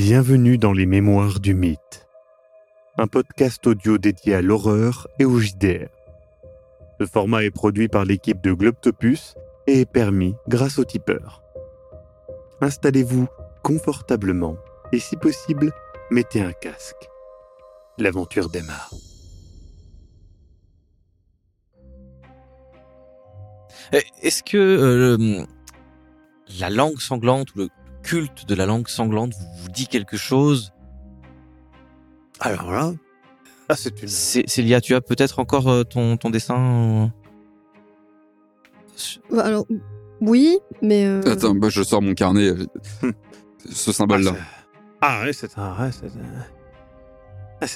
Bienvenue dans Les Mémoires du Mythe, un podcast audio dédié à l'horreur et au JDR. Ce format est produit par l'équipe de Globtopus et est permis grâce au tipeur. Installez-vous confortablement et si possible, mettez un casque. L'aventure démarre. Est-ce que la langue sanglante ou le culte de la langue sanglante vous dit quelque chose? Alors là, Célia, tu as peut-être encore ton dessin? Alors, oui, mais... Attends, bah, je sors mon carnet. Ce symbole-là. C'est des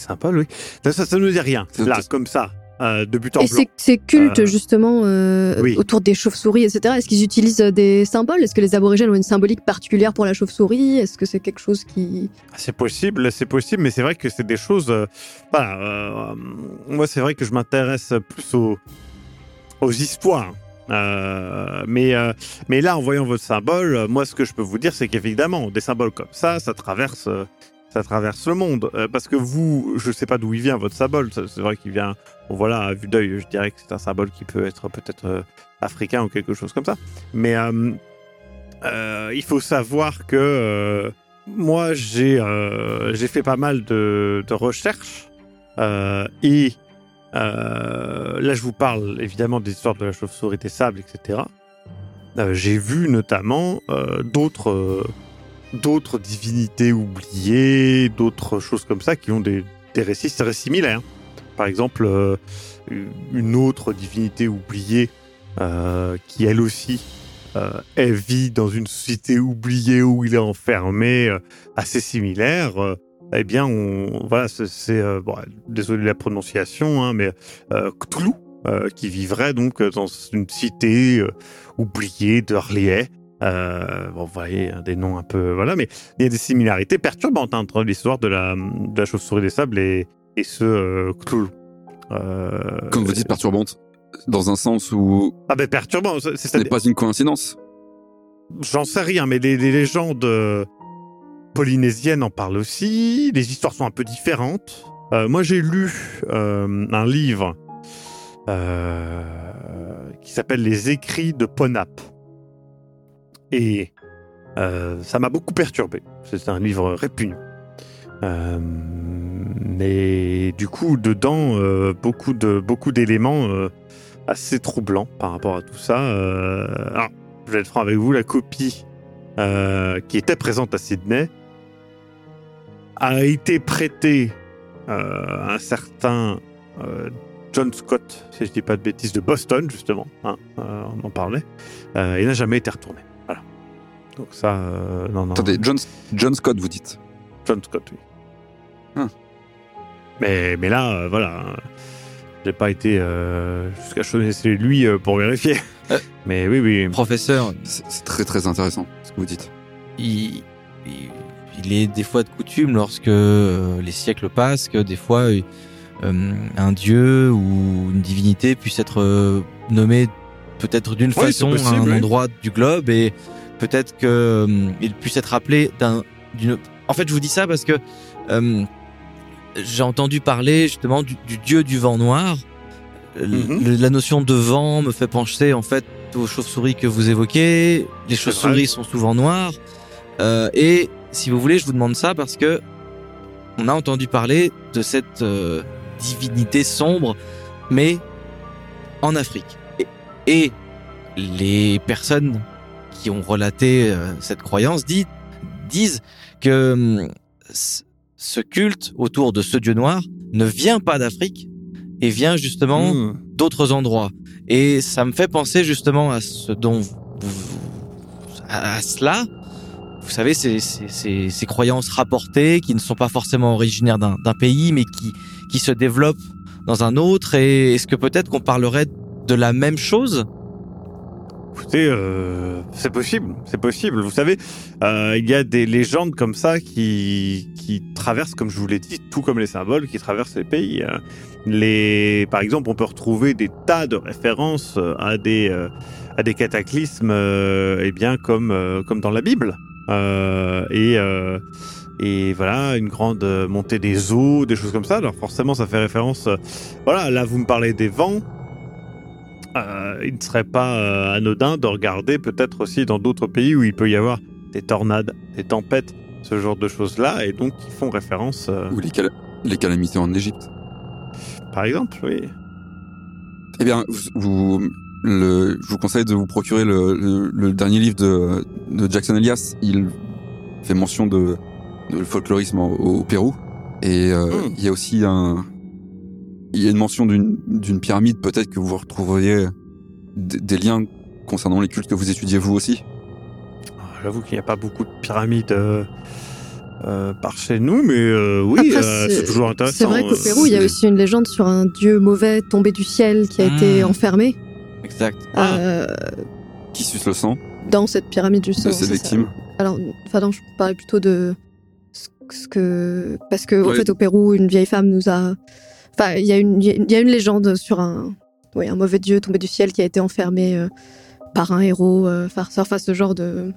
symboles, oui. Ça ne nous dit rien, là, comme ça. De but en blanc. Et ces cultes, justement, oui. Autour des chauves-souris, etc., est-ce qu'ils utilisent des symboles? Est-ce que les aborigènes ont une symbolique particulière pour la chauve-souris? Est-ce que c'est quelque chose qui... C'est possible, mais c'est vrai que c'est des choses... moi, c'est vrai que je m'intéresse plus aux histoires. Mais là, en voyant votre symbole, moi, ce que je peux vous dire, c'est qu'évidemment, des symboles comme ça, ça traverse le monde. Parce que vous, je ne sais pas d'où il vient, votre symbole. C'est vrai qu'il vient... Bon, voilà, à vue d'œil, je dirais que c'est un symbole qui peut être peut-être africain ou quelque chose comme ça. Mais il faut savoir que moi, j'ai fait pas mal de recherches. Là, je vous parle évidemment des histoires de la chauve-souris, des sables, etc. J'ai vu notamment d'autres divinités oubliées, d'autres choses comme ça qui ont des récits très similaires. Par exemple, une autre divinité oubliée qui, elle aussi, vit dans une société oubliée où il est enfermé, assez similaire. Eh bien, désolé la prononciation, hein, mais Cthulhu, qui vivrait donc dans une cité oubliée d'Orléans. Vous voyez, des noms un peu... Voilà, mais il y a des similarités perturbantes entre l'histoire de la chauve-souris des sables et ce Cthulhu. Quand vous dites perturbante, dans un sens où... Ah ben perturbant, ce n'est pas une coïncidence. J'en sais rien, mais les légendes polynésiennes en parlent aussi, les histoires sont un peu différentes. Moi j'ai lu un livre qui s'appelle « Les écrits de Ponape ». Et ça m'a beaucoup perturbé, c'est un livre répugnant. Mais du coup, dedans, beaucoup d'éléments assez troublants par rapport à tout ça. Alors, je vais être franc avec vous, la copie qui était présente à Sydney a été prêtée à un certain John Scott, si je ne dis pas de bêtises, de Boston, justement. Hein, on en parlait. Il n'a jamais été retourné. Voilà. Donc ça, non. Attendez, John Scott, vous dites? John Scott, oui. Mais là, voilà, j'ai pas été jusqu'à chez lui pour vérifier. Mais oui. Professeur, c'est très très intéressant ce que vous dites. Il est des fois de coutume lorsque les siècles passent que des fois un dieu ou une divinité puisse être nommé peut-être d'une façon possible, à un endroit du globe et peut-être qu'il puisse être appelé d'une... En fait, je vous dis ça parce que j'ai entendu parler justement du dieu du vent noir. La notion de vent me fait penser en fait aux chauves-souris que vous évoquez. Les chauves-souris sont souvent noires. Et si vous voulez, je vous demande ça parce que on a entendu parler de cette divinité sombre, mais en Afrique. Et les personnes qui ont relaté cette croyance disent que ce culte autour de ce dieu noir ne vient pas d'Afrique et vient justement d'autres endroits. Et ça me fait penser justement à ce dont à cela. Vous savez, ces croyances rapportées qui ne sont pas forcément originaires d'un pays, mais qui se développent dans un autre. Et est-ce que peut-être qu'on parlerait de la même chose? Écoutez, c'est possible. Vous savez, il y a des légendes comme ça qui traversent, comme je vous l'ai dit, tout comme les symboles, qui traversent les pays. Par exemple, on peut retrouver des tas de références à des cataclysmes, comme dans la Bible. Et voilà, une grande montée des eaux, des choses comme ça. Alors forcément, ça fait référence... Voilà, là, vous me parlez des vents. Il ne serait pas anodin de regarder peut-être aussi dans d'autres pays où il peut y avoir des tornades, des tempêtes, ce genre de choses-là, et donc qui font référence... Ou les calamités en Égypte. Par exemple, oui. Eh bien, je vous conseille de vous procurer le dernier livre de Jackson Elias. Il fait mention de folklorisme au Pérou. Et il y a aussi il y a une mention d'une pyramide. Peut-être que vous retrouveriez des liens concernant les cultes que vous étudiez vous aussi. J'avoue qu'il n'y a pas beaucoup de pyramides par chez nous, mais oui, après, c'est toujours intéressant. C'est vrai qu'au Pérou, il y a aussi une légende sur un dieu mauvais tombé du ciel qui a été enfermé. Exact. Qui suce le sang. Dans cette pyramide du sang. De ses victimes. Alors, je parlais plutôt de ce que... Parce qu'en fait, au Pérou, une vieille femme nous a... Enfin, il y a une légende sur un mauvais dieu tombé du ciel qui a été enfermé par un héros farceur, ce genre de...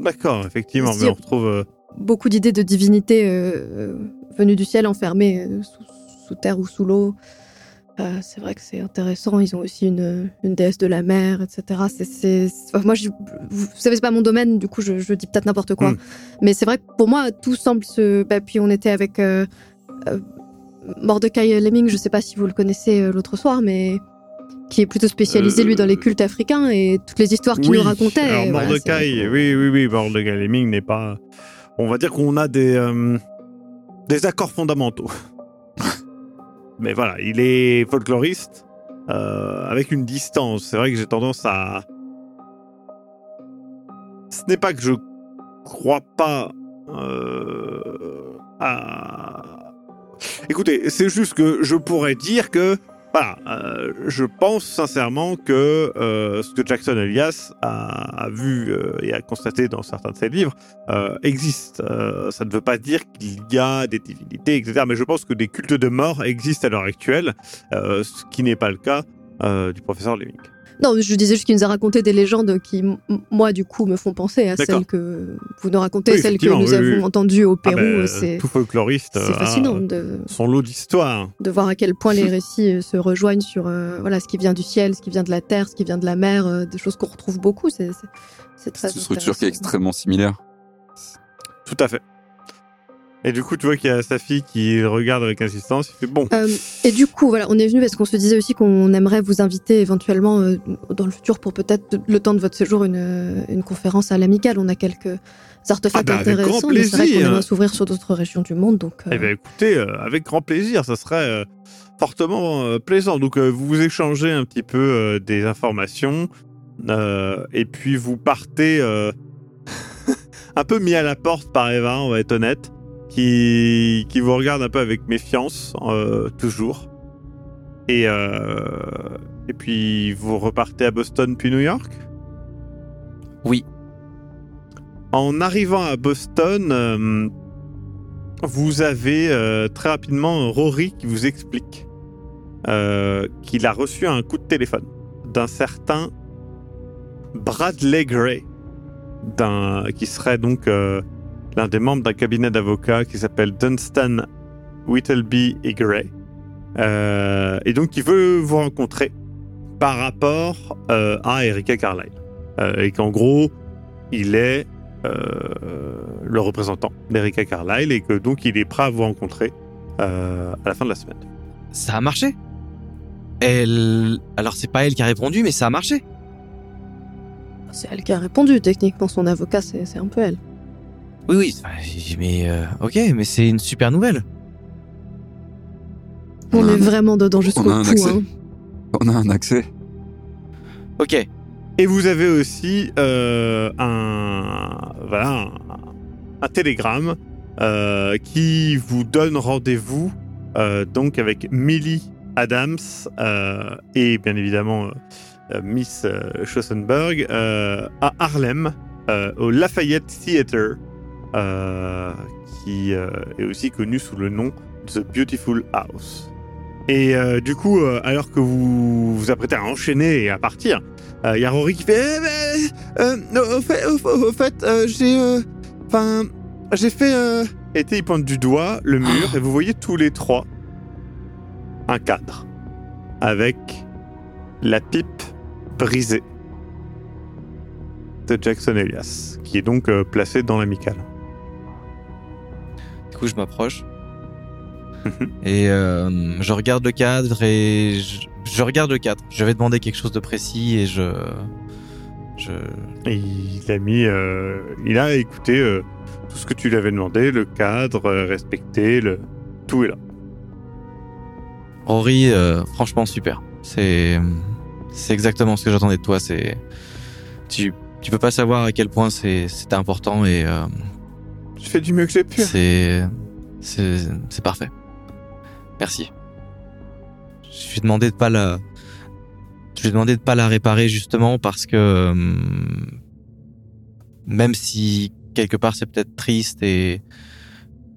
D'accord, effectivement, mais on retrouve... Beaucoup d'idées de divinité venues du ciel, enfermées sous terre ou sous l'eau. C'est vrai que c'est intéressant. Ils ont aussi une déesse de la mer, etc. Vous savez, c'est pas mon domaine, du coup, je dis peut-être n'importe quoi. Mais c'est vrai que pour moi, tout semble se... Bah, puis on était avec Mordecai Lemming, je sais pas si vous le connaissez l'autre soir, mais... qui est plutôt spécialisé, lui, dans les cultes africains et toutes les histoires qu'il nous racontait. Alors, Mordecai, oui, Mordecai Lemming n'est pas... On va dire qu'on a des accords fondamentaux. Mais voilà, il est folkloriste avec une distance. C'est vrai que j'ai tendance à... Ce n'est pas que je crois pas à... Écoutez, c'est juste que je pourrais dire que... Voilà, je pense sincèrement que ce que Jackson Elias a vu et a constaté dans certains de ses livres existe. Ça ne veut pas dire qu'il y a des divinités, etc. Mais je pense que des cultes de mort existent à l'heure actuelle, ce qui n'est pas le cas du professeur Lemming. Non, je disais juste qu'il nous a raconté des légendes qui, moi, du coup, me font penser à celles que vous nous racontez, celles que nous avons entendues au Pérou. Tout folkloriste, c'est fascinant son lot d'histoire. De voir à quel point les récits se rejoignent sur ce qui vient du ciel, ce qui vient de la terre, ce qui vient de la mer, des choses qu'on retrouve beaucoup. C'est très intéressant. C'est une structure qui est extrêmement similaire. Tout à fait. Et du coup, tu vois qu'il y a sa fille qui regarde avec insistance, il fait bon. Et du coup, voilà, on est venu parce qu'on se disait aussi qu'on aimerait vous inviter éventuellement dans le futur pour peut-être, le temps de votre séjour, une conférence à l'amicale. On a quelques artefacts intéressants. Avec grand plaisir. Mais c'est vrai qu'on aimerait s'ouvrir sur d'autres régions du monde. Donc, écoutez, avec grand plaisir, ça serait fortement plaisant. Donc, vous échangez un petit peu des informations et puis vous partez un peu mis à la porte par Eva, on va être honnête. Qui vous regarde un peu avec méfiance, toujours. Et puis, vous repartez à Boston puis New York ? Oui. En arrivant à Boston, vous avez très rapidement Rory qui vous explique qu'il a reçu un coup de téléphone d'un certain Bradley Gray, qui serait donc... l'un des membres d'un cabinet d'avocats qui s'appelle Dunstan Whittleby et Gray. Et donc, il veut vous rencontrer par rapport à Erica Carlyle. Et qu'en gros, il est le représentant d'Erica Carlyle et que donc, il est prêt à vous rencontrer à la fin de la semaine. Ça a marché. Alors, c'est pas elle qui a répondu, mais ça a marché. C'est elle qui a répondu, techniquement. Son avocat, c'est un peu elle. Oui, mais... ok, mais c'est une super nouvelle. On est vraiment dedans jusqu'au bout. On a un accès. Ok. Et vous avez aussi un télégramme qui vous donne rendez-vous donc avec Millie Adams et bien évidemment Miss Schossenberg, à Harlem, au Lafayette Theatre, qui est aussi connu sous le nom The Beautiful House. Et du coup, alors que vous vous apprêtez à enchaîner et à partir, il y a Rory qui fait au fait, j'ai fait... Et il pointe du doigt le mur, et vous voyez tous les trois un cadre avec la pipe brisée de Jackson Elias, qui est donc placée dans l'amicale. Du coup, je m'approche et je regarde le cadre et je regarde le cadre. Je vais demander quelque chose de précis et Et il a mis... il a écouté tout ce que tu lui avais demandé, le cadre, respecté, tout est là. Rory, franchement super. C'est exactement ce que j'attendais de toi. C'est... Tu peux pas savoir à quel point c'est important et... Je fais du mieux que j'ai pu. C'est parfait. Merci. Je lui ai demandé de pas la... Je lui ai demandé de pas la réparer justement parce que même si quelque part c'est peut-être triste et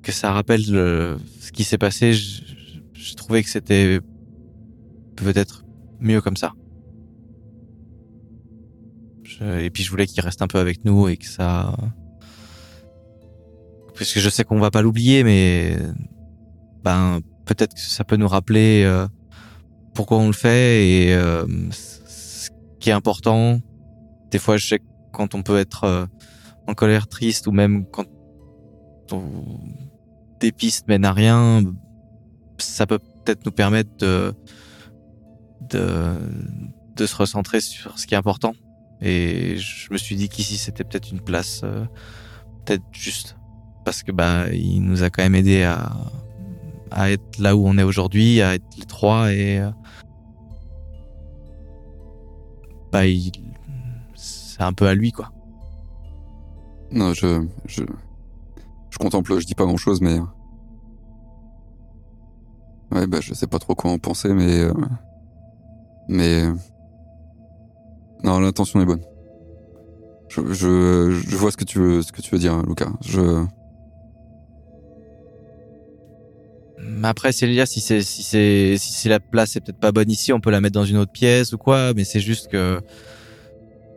que ça rappelle ce qui s'est passé, je trouvais que c'était peut-être mieux comme ça. Et puis je voulais qu'il reste un peu avec nous et que ça... Puisque je sais qu'on va pas l'oublier, mais peut-être que ça peut nous rappeler... pourquoi on le fait et ce qui est important. Des fois, je sais que quand on peut être en colère, triste, ou même quand des pistes mènent à rien, ça peut peut-être nous permettre de se recentrer sur ce qui est important. Et je me suis dit qu'ici, c'était peut-être une place peut-être juste, parce que il nous a quand même aidé à être là où on est aujourd'hui, à être les trois et... c'est un peu à lui, quoi. Non, je contemple, je dis pas grand-chose, mais... Ouais, je sais pas trop quoi en penser, mais... Non, l'intention est bonne. Je vois ce que tu veux dire, Lucas. Après, c'est Elias, si la place est peut-être pas bonne ici, on peut la mettre dans une autre pièce ou quoi, mais c'est juste que...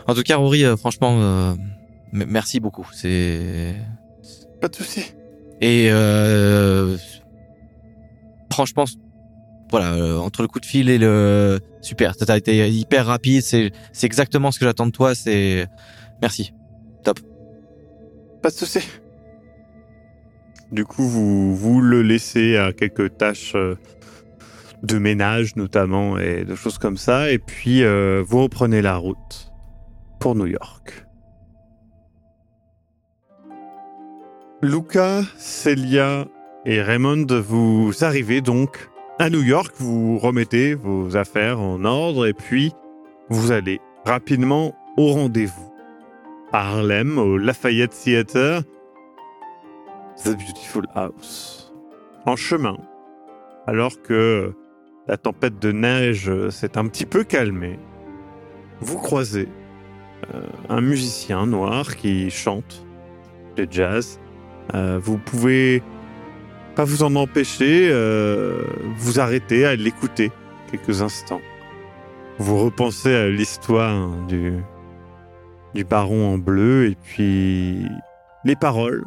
En tout cas, Rory, franchement, merci beaucoup, c'est... Pas de souci. Et franchement, voilà, entre le coup de fil et le... Super, t'as été hyper rapide, c'est exactement ce que j'attends de toi, c'est... Merci, top. Pas de souci. Du coup, vous le laissez à quelques tâches de ménage, notamment, et de choses comme ça. Et puis, vous reprenez la route pour New York. Luca, Celia et Raymond, vous arrivez donc à New York. Vous remettez vos affaires en ordre et puis vous allez rapidement au rendez-vous. À Harlem, au Lafayette Theatre, The Beautiful House. En chemin, alors que la tempête de neige s'est un petit peu calmée, vous croisez un musicien noir qui chante le jazz. Vous pouvez pas vous en empêcher, vous arrêtez à l'écouter quelques instants. Vous repensez à l'histoire du baron en bleu et puis les paroles,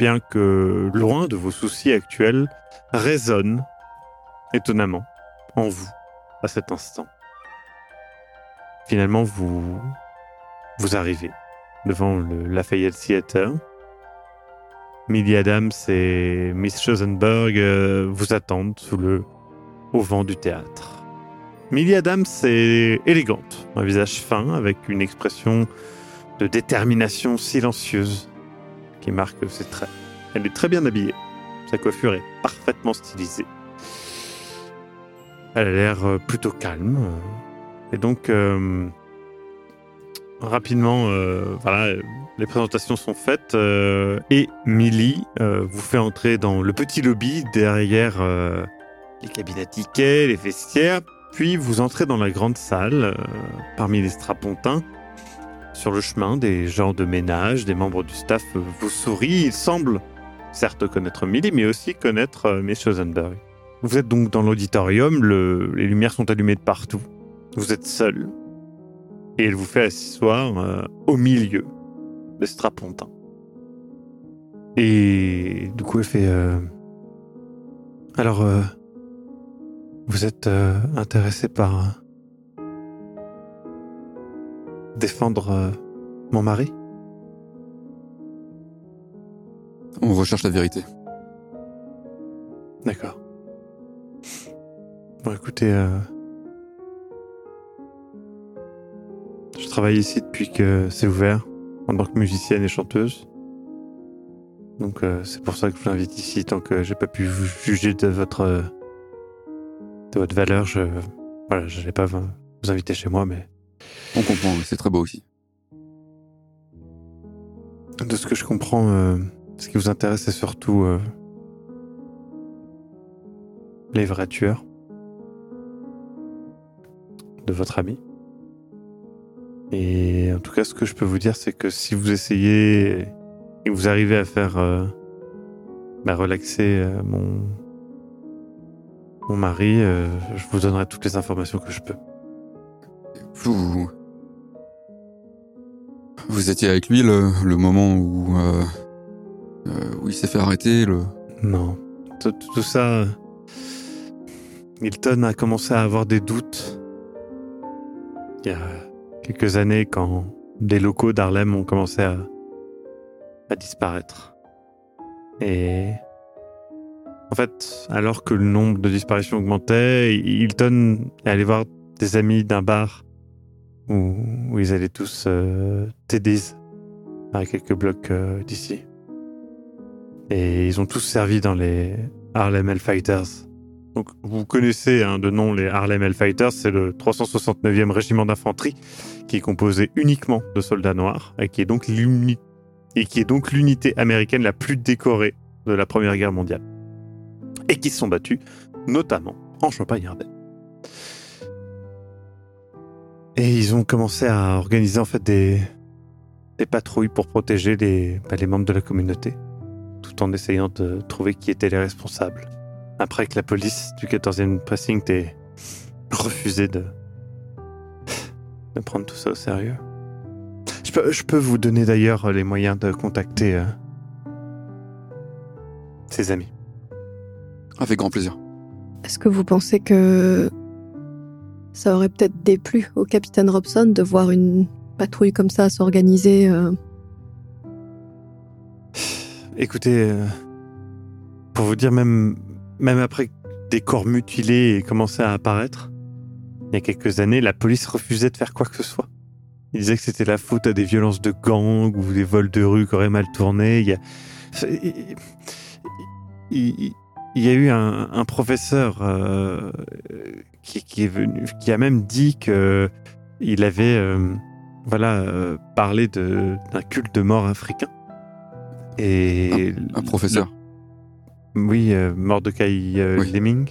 bien que loin de vos soucis actuels, résonne étonnamment en vous à cet instant. Finalement, vous arrivez devant le Lafayette Theatre. Millie Adams et Miss Schossenberg vous attendent au vent du théâtre. Millie Adams est élégante, un visage fin avec une expression de détermination silencieuse qui marque ses traits. Elle est très bien habillée. Sa coiffure est parfaitement stylisée. Elle a l'air plutôt calme. Et donc, rapidement, voilà, les présentations sont faites. Et Millie vous fait entrer dans le petit lobby derrière les cabinets à tickets, les vestiaires, Puis vous entrez dans la grande salle, parmi les strapontins. Sur le chemin, des gens de ménage, des membres du staff vous sourient. Ils semblent certes connaître Millie, mais aussi connaître Miss Schossenberg. Vous êtes donc dans l'auditorium, les lumières sont allumées de partout. Vous êtes seul. Et elle vous fait asseoir au milieu des strapontins. Et du coup, elle fait... Alors, vous êtes intéressé par défendre mon mari ? On recherche la vérité. D'accord. Bon, écoutez... Je travaille ici depuis que c'est ouvert, en tant que musicienne et chanteuse. Donc c'est pour ça que je vous invite ici. Tant que j'ai pas pu vous juger de votre valeur, je n'allais pas vous inviter chez moi, mais... On comprend, c'est très beau aussi. De ce que je comprends, ce qui vous intéresse, c'est surtout les vrais tueurs de votre ami. Et en tout cas, ce que je peux vous dire, c'est que si vous essayez et vous arrivez à faire relaxer mon mari, je vous donnerai toutes les informations que je peux. Vous étiez avec lui le moment où il s'est fait arrêter Non. Tout ça... Milton a commencé à avoir des doutes. Il y a... quelques années, quand des locaux d'Harlem ont commencé à disparaître. Et en fait, alors que le nombre de disparitions augmentait, Hilton est allé voir des amis d'un bar où ils allaient tous TDs à quelques blocs d'ici. Et ils ont tous servi dans les Harlem Hellfighters. Donc, vous connaissez de nom les Harlem Hellfighters, c'est le 369e régiment d'infanterie qui est composé uniquement de soldats noirs et qui est donc l'unité américaine la plus décorée de la Première Guerre mondiale et qui se sont battus notamment en Champagne-Ardenne. Et ils ont commencé à organiser en fait des patrouilles pour protéger les membres de la communauté, tout en essayant de trouver qui étaient les responsables. Après que la police du 14e Precinct ait refusé de prendre tout ça au sérieux. Je peux vous donner d'ailleurs les moyens de contacter ses amis. Avec grand plaisir. Est-ce que vous pensez que ça aurait peut-être déplu au capitaine Robson de voir une patrouille comme ça s'organiser Écoutez, pour vous dire Même après que des corps mutilés aient commencé à apparaître, il y a quelques années, la police refusait de faire quoi que ce soit. Ils disaient que c'était la faute à des violences de gang ou des vols de rue qui auraient mal tourné. Il y a eu un professeur qui est venu, qui a même dit qu'il avait parlé d'un culte de mort africain. Et un professeur Oui, Mordecai oui. Lemming.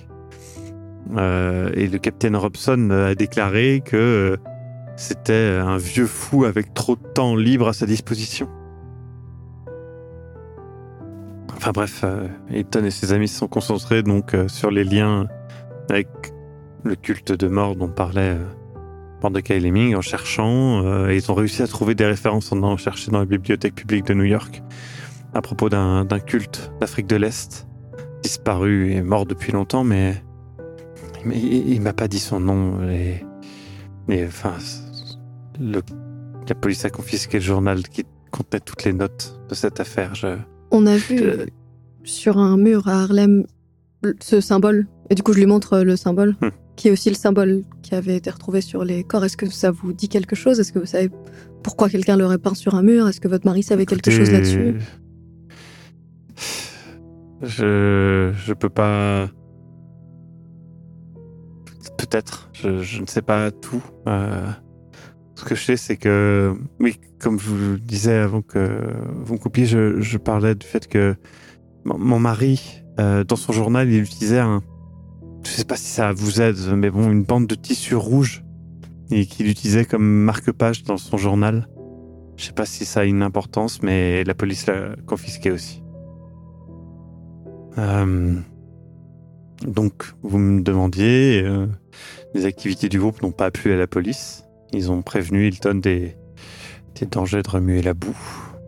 Et le capitaine Robson a déclaré que c'était un vieux fou avec trop de temps libre à sa disposition. Enfin bref, Hilton et ses amis se sont concentrés donc sur les liens avec le culte de mort dont parlait Mordecai Lemming en cherchant. Et ils ont réussi à trouver des références en cherchant dans la bibliothèque publique de New York à propos d'un culte d'Afrique de l'Est, disparu et mort depuis longtemps, mais il m'a pas dit son nom. La police a confisqué le journal qui contenait toutes les notes de cette affaire. On a vu sur un mur à Harlem ce symbole, et du coup je lui montre le symbole, qui est aussi le symbole qui avait été retrouvé sur les corps. Est-ce que ça vous dit quelque chose ? Est-ce que vous savez pourquoi quelqu'un l'aurait peint sur un mur ? Est-ce que votre mari savait quelque chose là-dessus ? Je peux pas... Peut-être. Je ne sais pas tout. Ce que je sais, c'est que... Oui, comme je vous le disais avant que vous me coupiez, je parlais du fait que mon mari, dans son journal, il utilisait un je sais pas si ça vous aide, mais bon, une bande de tissu rouge et qu'il utilisait comme marque-page dans son journal. Je sais pas si ça a une importance, mais la police l'a confisqué aussi. Donc, vous me demandiez, les activités du groupe n'ont pas plu à la police. Ils ont prévenu Hilton des dangers de remuer la boue.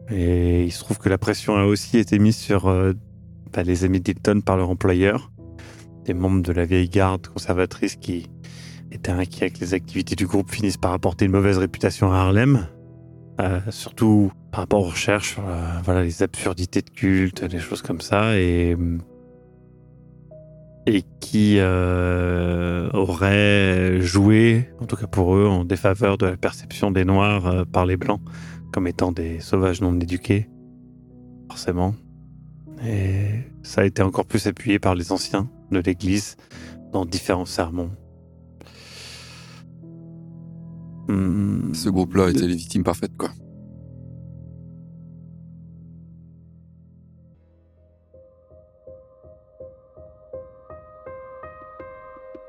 Et il se trouve que la pression a aussi été mise sur les amis d'Hilton par leur employeur, des membres de la vieille garde conservatrice qui étaient inquiets que les activités du groupe finissent par apporter une mauvaise réputation à Harlem, surtout par rapport aux recherches, les absurdités de culte, des choses comme ça, et qui auraient joué, en tout cas pour eux, en défaveur de la perception des Noirs par les Blancs comme étant des sauvages non éduqués, forcément. Et ça a été encore plus appuyé par les anciens de l'Église dans différents sermons. Ce groupe-là était les victimes parfaites, quoi.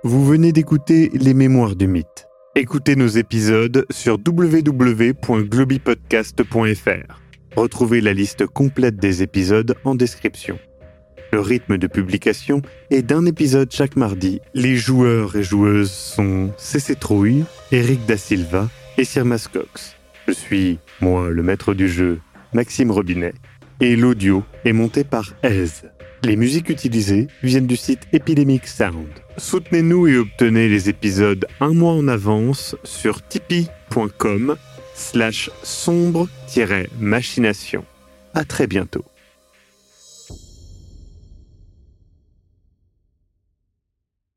Vous venez d'écouter Les Mémoires du Mythe. Écoutez nos épisodes sur www.globipodcast.fr. Retrouvez la liste complète des épisodes en description. Le rythme de publication est d'un épisode chaque mardi. Les joueurs et joueuses sont CCtrouille, Eric Da Silva et Sir Maskox. Je suis, moi, le maître du jeu, Maxime Robinet, et l'audio est monté par EZ. Les musiques utilisées viennent du site Epidemic Sound. Soutenez-nous et obtenez les épisodes un mois en avance sur tipeee.com/sombre-machination. À très bientôt.